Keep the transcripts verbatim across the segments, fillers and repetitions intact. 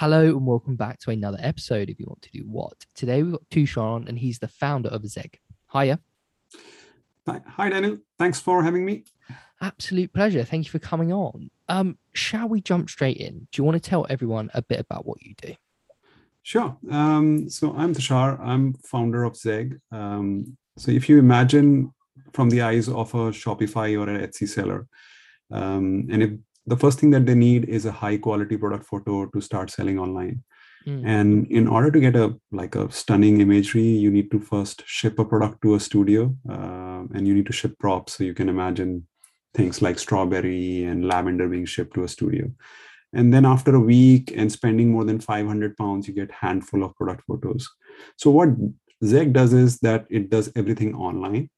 Hello and welcome back to another episode of You Want to Do What. Today we've got Tushar on and he's the founder of Zeg. Hiya. Hi Daniel, thanks for having me. Absolute pleasure, thank you for coming on. Um, shall we jump straight in? Do you want to tell everyone a bit about what you do? Sure, um, so I'm Tushar, I'm founder of Zeg. Um, so if you imagine from the eyes of a Shopify or an Etsy seller, um, and if the first thing that they need is a high quality product photo to start selling online. Mm. And in order to get a like a stunning imagery, you need to first ship a product to a studio uh, and you need to ship props. So you can imagine things like strawberry and lavender being shipped to a studio. And then after a week and spending more than five hundred pounds, you get a handful of product photos. So what Zeg does is that it does everything online.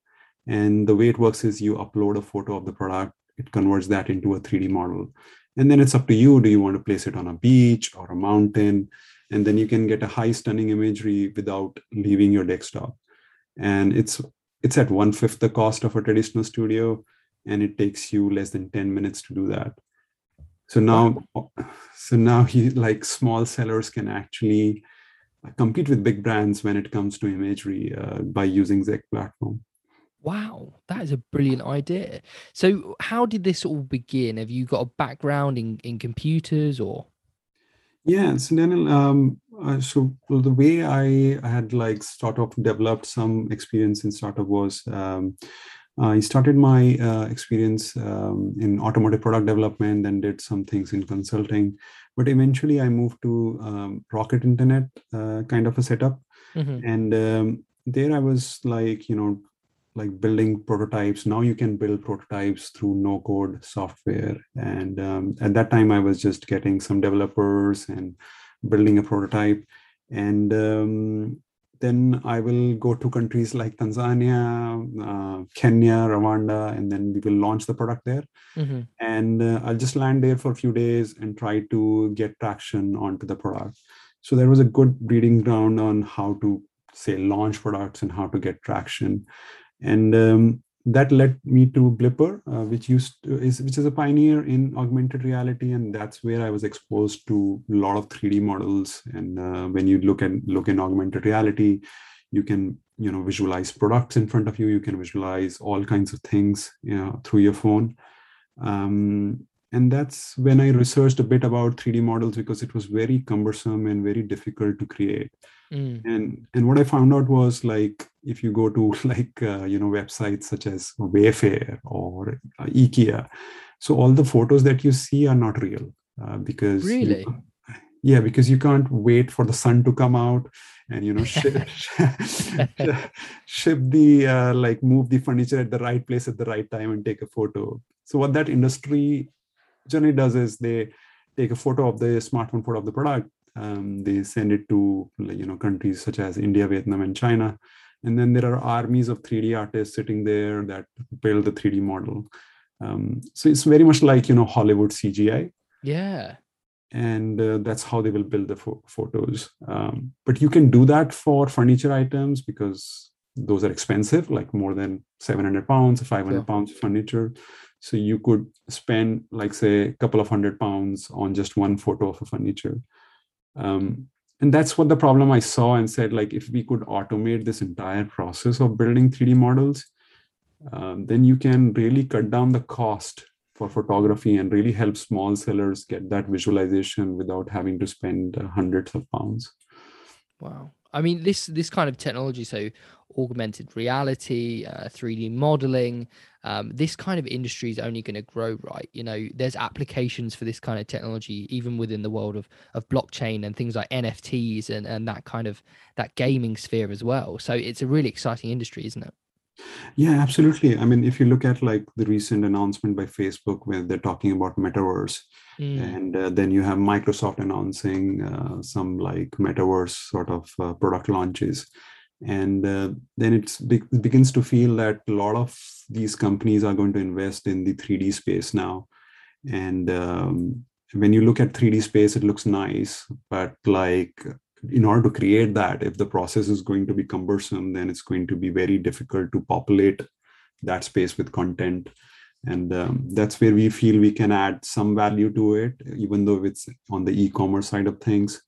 And the way it works is you upload a photo of the product, it converts that into a three D model. And then it's up to you. Do you want to place it on a beach or a mountain? And then you can get a high stunning imagery without leaving your desktop. And it's it's at one fifth the cost of a traditional studio. And it takes you less than ten minutes to do that. So now, so now he, like small sellers can actually compete with big brands when it comes to imagery uh, by using Zeg platform. Wow, that is a brilliant idea. So how did this all begin? Have you got a background in, in computers or? Yeah, so Daniel, um, uh, so well, the way I had like sort of developed some experience in startup was um, I started my uh, experience um, in automotive product development, then did some things in consulting. But eventually I moved to um, Rocket Internet uh, kind of a setup. Mm-hmm. And um, there I was like, you know, like building prototypes. Now you can build prototypes through no code software. And um, at that time I was just getting some developers and building a prototype. And um, then I will go to countries like Tanzania, uh, Kenya, Rwanda, and then we will launch the product there. Mm-hmm. And uh, I'll just land there for a few days and try to get traction onto the product. So there was a good breeding ground on how to say launch products and how to get traction. And um, that led me to Blipper, uh, which used to, is which is a pioneer in augmented reality, and that's where I was exposed to a lot of three D models. And uh, when you look at look in augmented reality, you can you know visualize products in front of you. You can visualize all kinds of things you know, through your phone. Um, and that's when I researched a bit about three D models because it was very cumbersome and very difficult to create. Mm. And and what I found out was like if you go to like uh, you know websites such as Wayfair or uh, IKEA, so all the photos that you see are not real uh, because really you, yeah because you can't wait for the sun to come out and you know ship ship the uh, like move the furniture at the right place at the right time and take a photo. So what that industry generally does is they take a photo of the smartphone photo of the product. Um, they send it to you know countries such as India, Vietnam, and China, and then there are armies of three D artists sitting there that build the three D model. Um, so it's very much like you know Hollywood C G I. Yeah, and uh, that's how they will build the fo- photos. Um, but you can do that for furniture items because those are expensive, like more than seven hundred pounds, five hundred yeah. pounds furniture. So you could spend like say a couple of hundred pounds on just one photo of a furniture. Um, and that's what the problem I saw and said, like, if we could automate this entire process of building three D models, um, then you can really cut down the cost for photography and really help small sellers get that visualization without having to spend uh, hundreds of pounds. Wow. I mean, this this kind of technology, so augmented reality, uh, three D modeling, um, this kind of industry is only going to grow, right? You know, there's applications for this kind of technology, even within the world of of blockchain and things like N F Ts and, and that kind of that gaming sphere as well. So it's a really exciting industry, isn't it? Yeah, absolutely. I mean, if you look at like the recent announcement by Facebook where they're talking about metaverse, mm. and uh, then you have Microsoft announcing uh, some like metaverse sort of uh, product launches. And uh, then it's, it begins to feel that a lot of these companies are going to invest in the three D space now. And um, when you look at three D space, it looks nice, but like in order to create that, if the process is going to be cumbersome, then it's going to be very difficult to populate that space with content. And um, that's where we feel we can add some value to it, even though it's on the e-commerce side of things.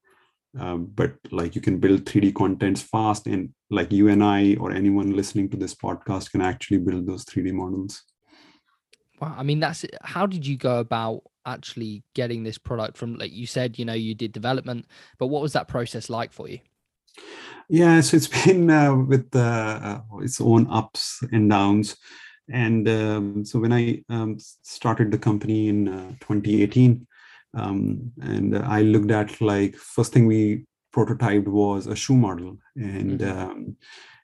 Um, but like you can build three D contents fast, and like you and I or anyone listening to this podcast can actually build those three D models. Wow. I mean, that's it. How did you go about actually getting this product from, like you said, you know, you did development, but what was that process like for you? Yeah, so it's been uh, with uh, its own ups and downs. And um, so when I um, started the company in uh, twenty eighteen, um, and I looked at, like, first thing we prototyped was a shoe model. And mm-hmm. um,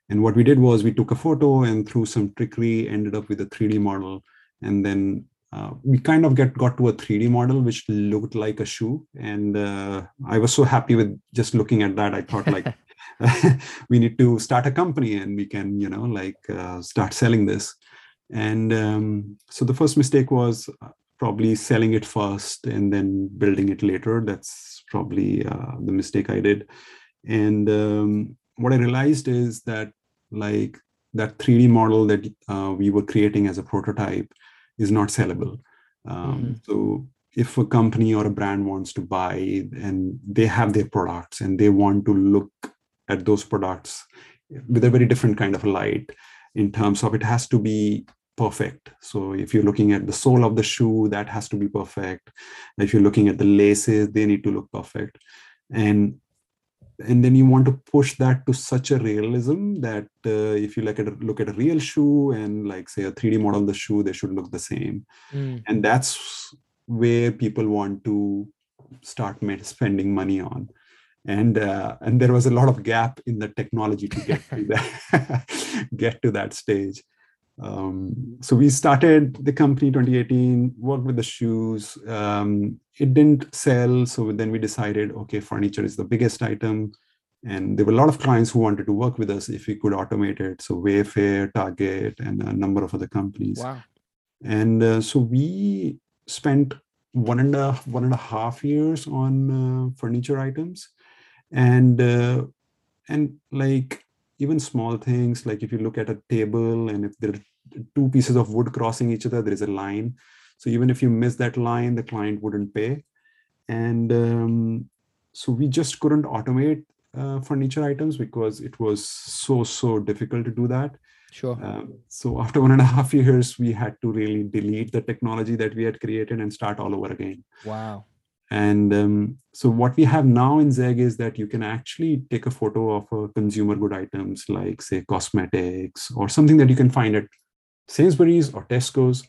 and what we did was we took a photo and through some trickery ended up with a three D model. And then uh, we kind of get got to a three D model, which looked like a shoe. And uh, I was so happy with just looking at that. I thought, like, we need to start a company and we can, you know, like uh, start selling this. And um, so the first mistake was probably selling it first and then building it later. That's probably uh, the mistake I did. And um, what I realized is that, like, that three D model that uh, we were creating as a prototype is not sellable. Um, mm-hmm. So if a company or a brand wants to buy and they have their products and they want to look at those products with a very different kind of light, in terms of it has to be perfect. So if you're looking at the sole of the shoe, that has to be perfect. If you're looking at the laces, they need to look perfect. And and then you want to push that to such a realism that uh, if you look at, a, look at a real shoe and, like, say a three D model of the shoe, they should look the same. Mm. And that's where people want to start spending money on. And uh, and there was a lot of gap in the technology to get to that, get to that stage. Um, so we started the company twenty eighteen, worked with the shoes. Um, it didn't sell. So then we decided, okay, furniture is the biggest item. And there were a lot of clients who wanted to work with us if we could automate it. So Wayfair, Target, and a number of other companies. Wow. And uh, so we spent one and a, one and a half years on uh, furniture items. And uh, and like even small things, like if you look at a table and if there are two pieces of wood crossing each other, there is a line. So even if you miss that line, the client wouldn't pay. And um, so we just couldn't automate uh, furniture items because it was so, so difficult to do that. Sure. Um, so after one and a half years, we had to really delete the technology that we had created and start all over again. Wow. And um, so what we have now in Zeg is that you can actually take a photo of uh, consumer good items like, say, cosmetics or something that you can find at Sainsbury's or Tesco's,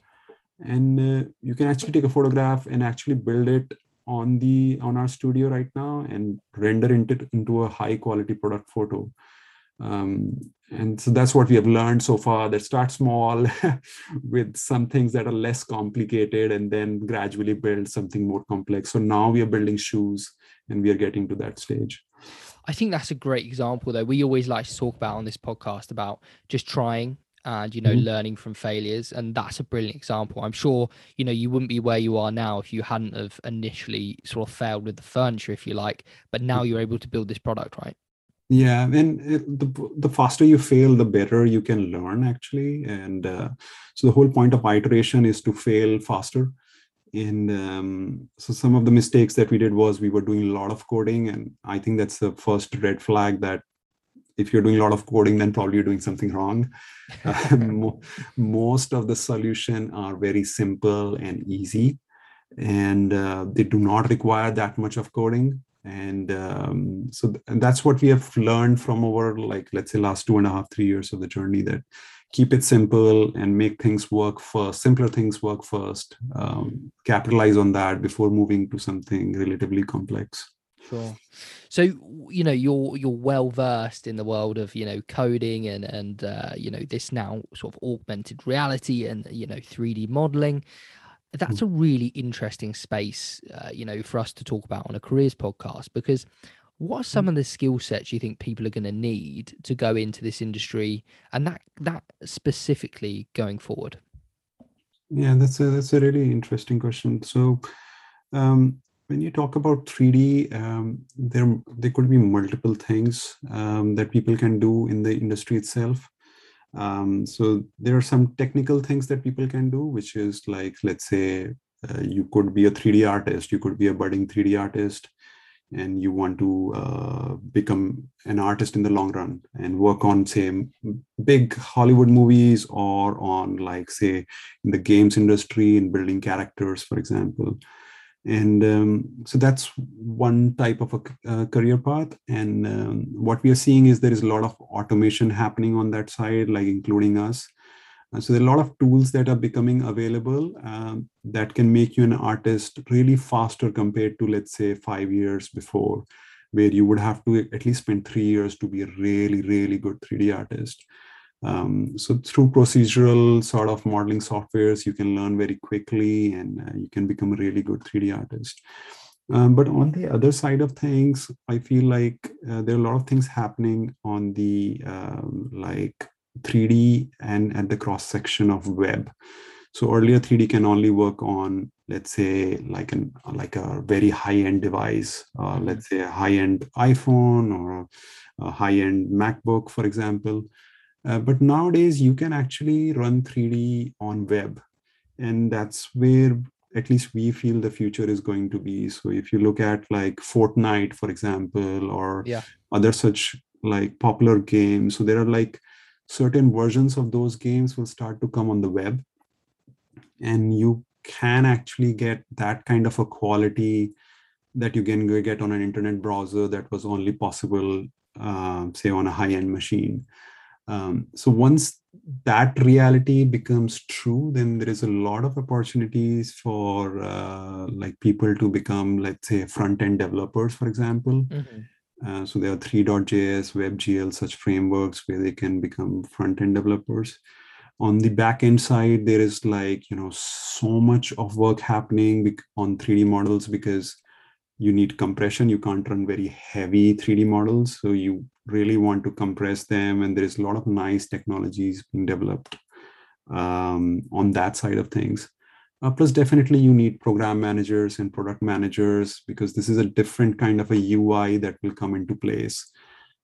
and uh, you can actually take a photograph and actually build it on the on our studio right now and render it into a high quality product photo. Um, and so that's what we have learned so far, that start small with some things that are less complicated and then gradually build something more complex. So now we are building shoes and we are getting to that stage. I think that's a great example, though. We always like to talk about on this podcast about just trying and, you know, mm-hmm. learning from failures. And that's a brilliant example. I'm sure, you know, you wouldn't be where you are now if you hadn't have initially sort of failed with the furniture, if you like, but now you're able to build this product, right? Yeah, and it, the, the faster you fail, the better you can learn, actually. And uh, so the whole point of iteration is to fail faster. And um, so some of the mistakes that we did was we were doing a lot of coding. And I think that's the first red flag, that if you're doing a lot of coding, then probably you're doing something wrong. uh, mo- most of the solutions are very simple and easy. And uh, they do not require that much of coding. And um, so th- and that's what we have learned from our, like, let's say last two and a half, three years of the journey, that keep it simple and make things work first, simpler things work first, um, capitalize on that before moving to something relatively complex. Sure. So, you know, you're you're well versed in the world of, you know, coding and, and uh, you know, this now sort of augmented reality and, you know, three D modeling. That's a really interesting space, uh, you know, for us to talk about on a careers podcast, because what are some of the skill sets you think people are going to need to go into this industry, and that that specifically going forward? Yeah, that's a that's a really interesting question. So um, when you talk about three D, um, there there could be multiple things um, that people can do in the industry itself. Um, so there are some technical things that people can do, which is like, let's say uh, you could be a three D artist, you could be a budding three D artist, and you want to uh, become an artist in the long run and work on, say, big Hollywood movies or on, like, say, in the games industry and building characters, for example. And um, so that's one type of a uh, career path. And um, what we are seeing is there is a lot of automation happening on that side, like including us. Uh, so there are a lot of tools that are becoming available um, that can make you an artist really faster compared to, let's say, five years before, where you would have to at least spend three years to be a really, really good three D artist. Um, so through procedural sort of modeling softwares, you can learn very quickly and uh, you can become a really good three D artist. Um, but on the other side of things, I feel like uh, there are a lot of things happening on the um, like three D and at the cross section of web. So earlier three D can only work on, let's say, like an like a very high-end device, uh, let's say a high-end iPhone or a high-end MacBook, for example. Uh, but nowadays, you can actually run three D on web. And that's where at least we feel the future is going to be. So if you look at like Fortnite, for example, or yeah. other such like popular games, so there are like certain versions of those games will start to come on the web. And you can actually get that kind of a quality that you can get on an internet browser that was only possible, uh, say, on a high-end machine. Um, so once that reality becomes true, then there is a lot of opportunities for uh, like people to become, let's say, front-end developers, for example. Mm-hmm. uh, so there are three dot J S, WebGL, such frameworks where they can become front-end developers. On the back-end side, there is like, you know, so much of work happening on three D models because you need compression. You can't run very heavy three D models. So you really want to compress them. And there's a lot of nice technologies being developed um, on that side of things. Uh, plus, definitely, you need program managers and product managers because this is a different kind of a U I that will come into place.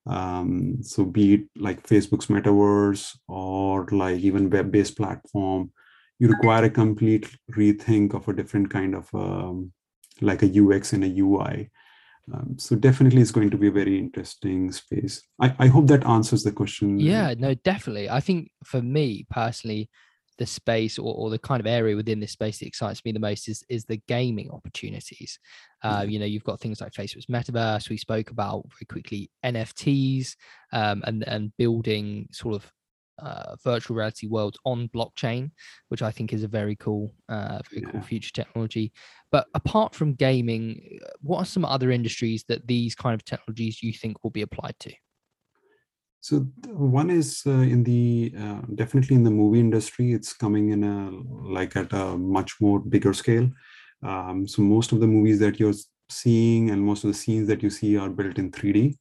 Um, so be it like Facebook's metaverse or like even web-based platform, you require a complete rethink of a different kind of um, like a U X and a U I. Um, so definitely it's going to be a very interesting space. I, I hope that answers the question. Yeah, no, definitely. I think for me personally, the space or, or the kind of area within this space that excites me the most is, is the gaming opportunities. Uh, you know, you've got things like Facebook's metaverse. We spoke about very quickly N F Ts um, and, and building sort of Uh, virtual reality worlds on blockchain, which I think is a very cool, uh, very yeah. cool future technology. But apart from gaming, what are some other industries that these kind of technologies you think will be applied to? So one is uh, in the uh, definitely in the movie industry, it's coming in a like at a much more bigger scale. Um, so most of the movies that you're seeing and most of the scenes that you see are built in three D.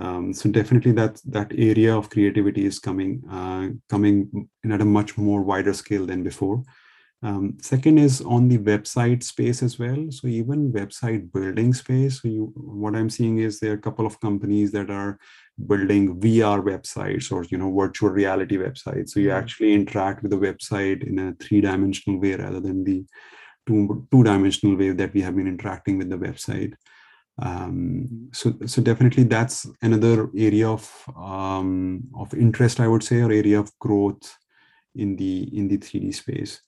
Um, so definitely that that area of creativity is coming uh, coming in at a much more wider scale than before. Um, second is on the website space as well. So even website building space. So you, what I'm seeing is there are a couple of companies that are building V R websites or you know virtual reality websites. So you actually interact with the website in a three-dimensional way rather than the two two-dimensional way that we have been interacting with the website. Um, so, so definitely that's another area of, um, of interest, I would say, or area of growth in the, in the three D space.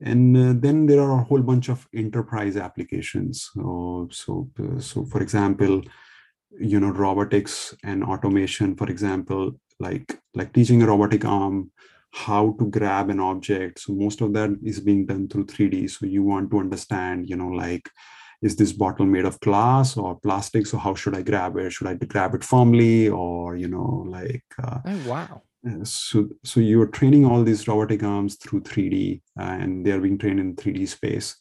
And uh, then there are a whole bunch of enterprise applications. So, so, uh, so for example, you know, robotics and automation, for example, like, like teaching a robotic arm how to grab an object. So most of that is being done through three D. So you want to understand, you know, like, is this bottle made of glass or plastic? So how should I grab it? Should I grab it firmly or, you know, like... Uh, oh, wow. So, so you're training all these robotic arms through three D uh, and they're being trained in three D space.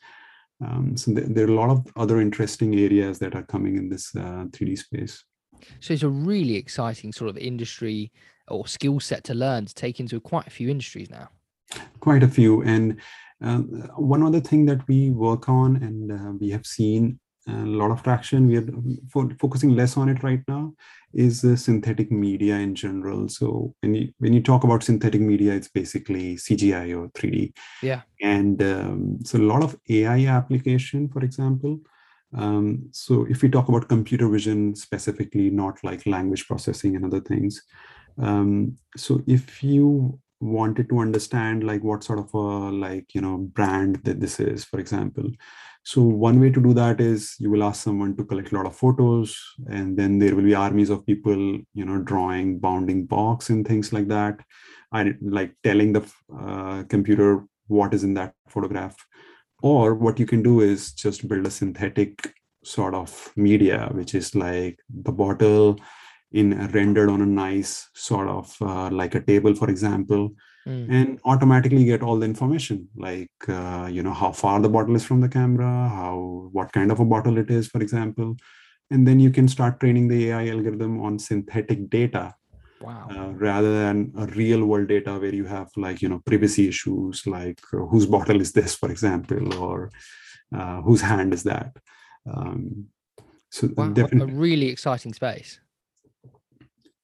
Um, so th- there are a lot of other interesting areas that are coming in this uh, three D space. So it's a really exciting sort of industry or skill set to learn, to take into quite a few industries now. Quite a few. And Um, one other thing that we work on and uh, we have seen and a lot of traction. We are fo focusing less on it right now is uh, synthetic media in general. So when you, when you talk about synthetic media, it's basically C G I or three D. Yeah. And um, so a lot of A I application, for example. Um, so if we talk about computer vision specifically, not like language processing and other things. Um, so if you wanted to understand like what sort of a like, you know, brand that this is, for example. So one way to do that is you will ask someone to collect a lot of photos, and then there will be armies of people, you know, drawing bounding box and things like that. I like telling the uh, computer what is in that photograph. Or what you can do is just build a synthetic sort of media, which is like the bottle in rendered on a nice sort of uh, like a table, for example, mm. and automatically get all the information, like, uh, you know, how far the bottle is from the camera, how, what kind of a bottle it is, for example. And then you can start training the A I algorithm on synthetic data. Wow. Uh, rather than a real world data where you have like, you know, privacy issues, like uh, whose bottle is this, for example, or uh, whose hand is that? Um, so wow, a really exciting space.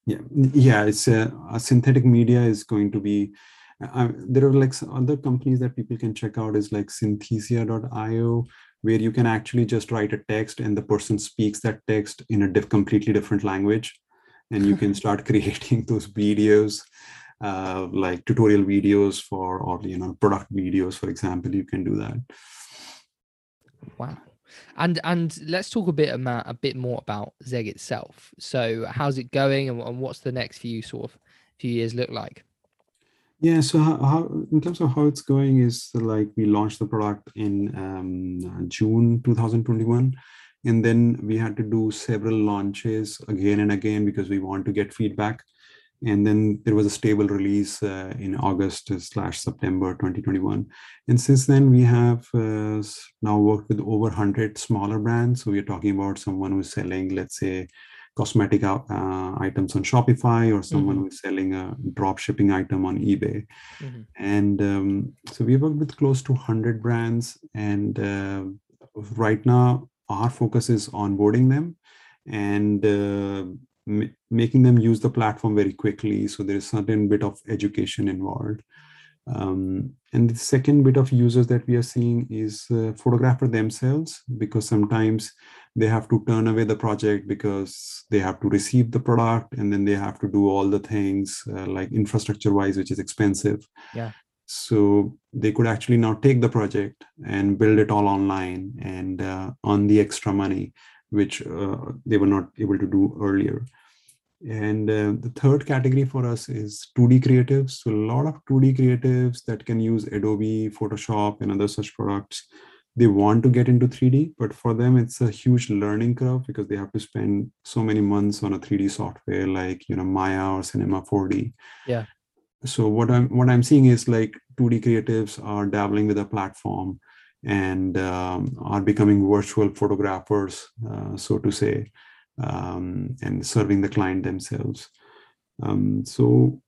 Yeah. Yeah. It's a, a synthetic media is going to be, uh, there are like some other companies that people can check out is like synthesia dot i o, where you can actually just write a text and the person speaks that text in a diff completely different language. And you can start creating those videos, uh, like tutorial videos for, or, you know, product videos, for example, you can do that. Wow. And and let's talk a bit about a bit more about Zeg itself. So how's it going, and, and what's the next few sort of few years look like? Yeah, so how, how, in terms of how it's going is like we launched the product in um, June two thousand twenty-one. And then we had to do several launches again and again because we want to get feedback. And then there was a stable release uh, in August slash September twenty twenty-one. And since then, we have uh, now worked with over one hundred smaller brands. So we are talking about someone who's selling, let's say, cosmetic uh, items on Shopify, or someone mm-hmm. who's selling a drop shipping item on eBay. Mm-hmm. And um, so we worked with close to one hundred brands. And uh, right now, our focus is onboarding them and uh, ma making them use the platform very quickly. So there is certain bit of education involved. Um, and the second bit of users that we are seeing is uh, photographer themselves, because sometimes they have to turn away the project because they have to receive the product, and then they have to do all the things uh, like infrastructure wise, which is expensive. Yeah. So they could actually now take the project and build it all online and uh, on the extra money, which uh, they were not able to do earlier. And uh, the third category for us is two D creatives. So a lot of two D creatives that can use Adobe, Photoshop, and other such products. They want to get into three D, but for them, it's a huge learning curve because they have to spend so many months on a three D software like, you know, Maya or Cinema four D. Yeah. So what I'm what I'm seeing is like two D creatives are dabbling with a platform and um, are becoming virtual photographers, uh, so to say, um, and serving the client themselves. Um, so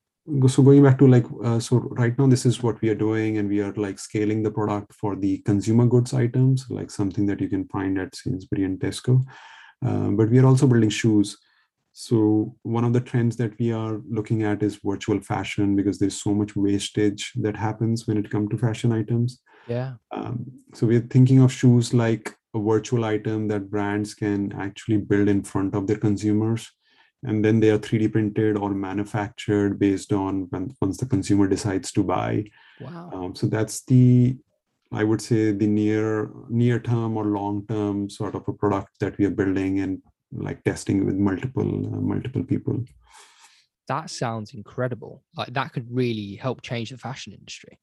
so going back to like uh, so right now, this is what we are doing, and we are like scaling the product for the consumer goods items, like something that you can find at Sainsbury's and Tesco. Uh, but we are also building shoes. So one of the trends that we are looking at is virtual fashion, because there's so much wastage that happens when it comes to fashion items. Yeah. Um, so we're thinking of shoes like a virtual item that brands can actually build in front of their consumers. And then they are three D printed or manufactured based on when, once the consumer decides to buy. Wow. Um, so that's the, I would say, the near, near term or long term sort of a product that we are building and like testing with multiple uh, multiple people. That sounds incredible. Like that could really help change the fashion industry.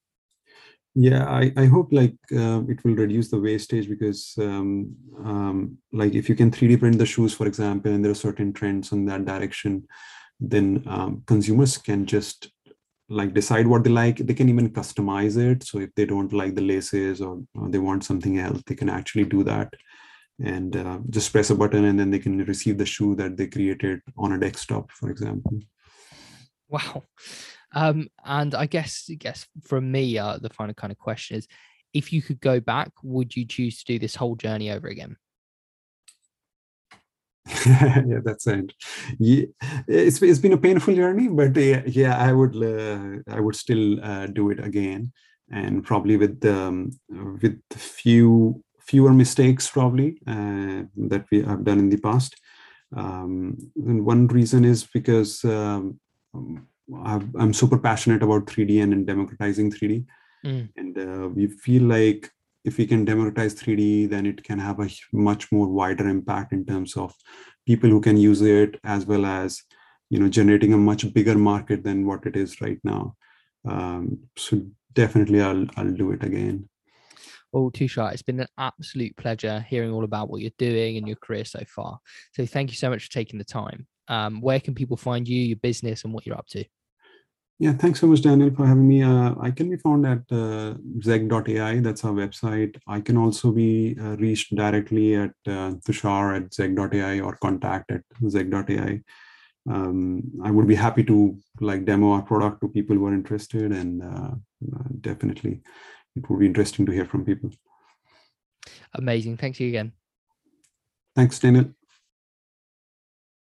Yeah, I, I hope like uh, it will reduce the wastage, because um, um, like if you can three D print the shoes, for example, and there are certain trends in that direction, then um, consumers can just like decide what they like. They can even customize it. So if they don't like the laces or, or they want something else, they can actually do that. And uh, just press a button, and then they can receive the shoe that they created on a desktop, for example. Wow. Um, and I guess, I guess from me, uh, the final kind of question is, if you could go back, would you choose to do this whole journey over again? Yeah, that's it. Yeah, it's it's been a painful journey, but yeah, yeah I would uh, I would still uh, do it again, and probably with um, with few fewer mistakes probably uh, that we have done in the past. Um, and one reason is because um, I'm super passionate about three D and, and democratizing three D, mm. and uh, we feel like if we can democratize three D, then it can have a much more wider impact in terms of people who can use it, as well as, you know, generating a much bigger market than what it is right now. Um, so definitely I'll, I'll do it again. Well, Tushar, it's been an absolute pleasure hearing all about what you're doing and your career so far. So thank you so much for taking the time. Um, where can people find you, your business, and what you're up to? Yeah, thanks so much, Daniel, for having me. Uh, I can be found at uh, zeg dot a i. That's our website. I can also be uh, reached directly at uh, Tushar at zeg dot a i or contact at zeg dot a i. Um, I would be happy to like demo our product to people who are interested, and uh, definitely it would be interesting to hear from people. Amazing. Thank you again. Thanks, Daniel.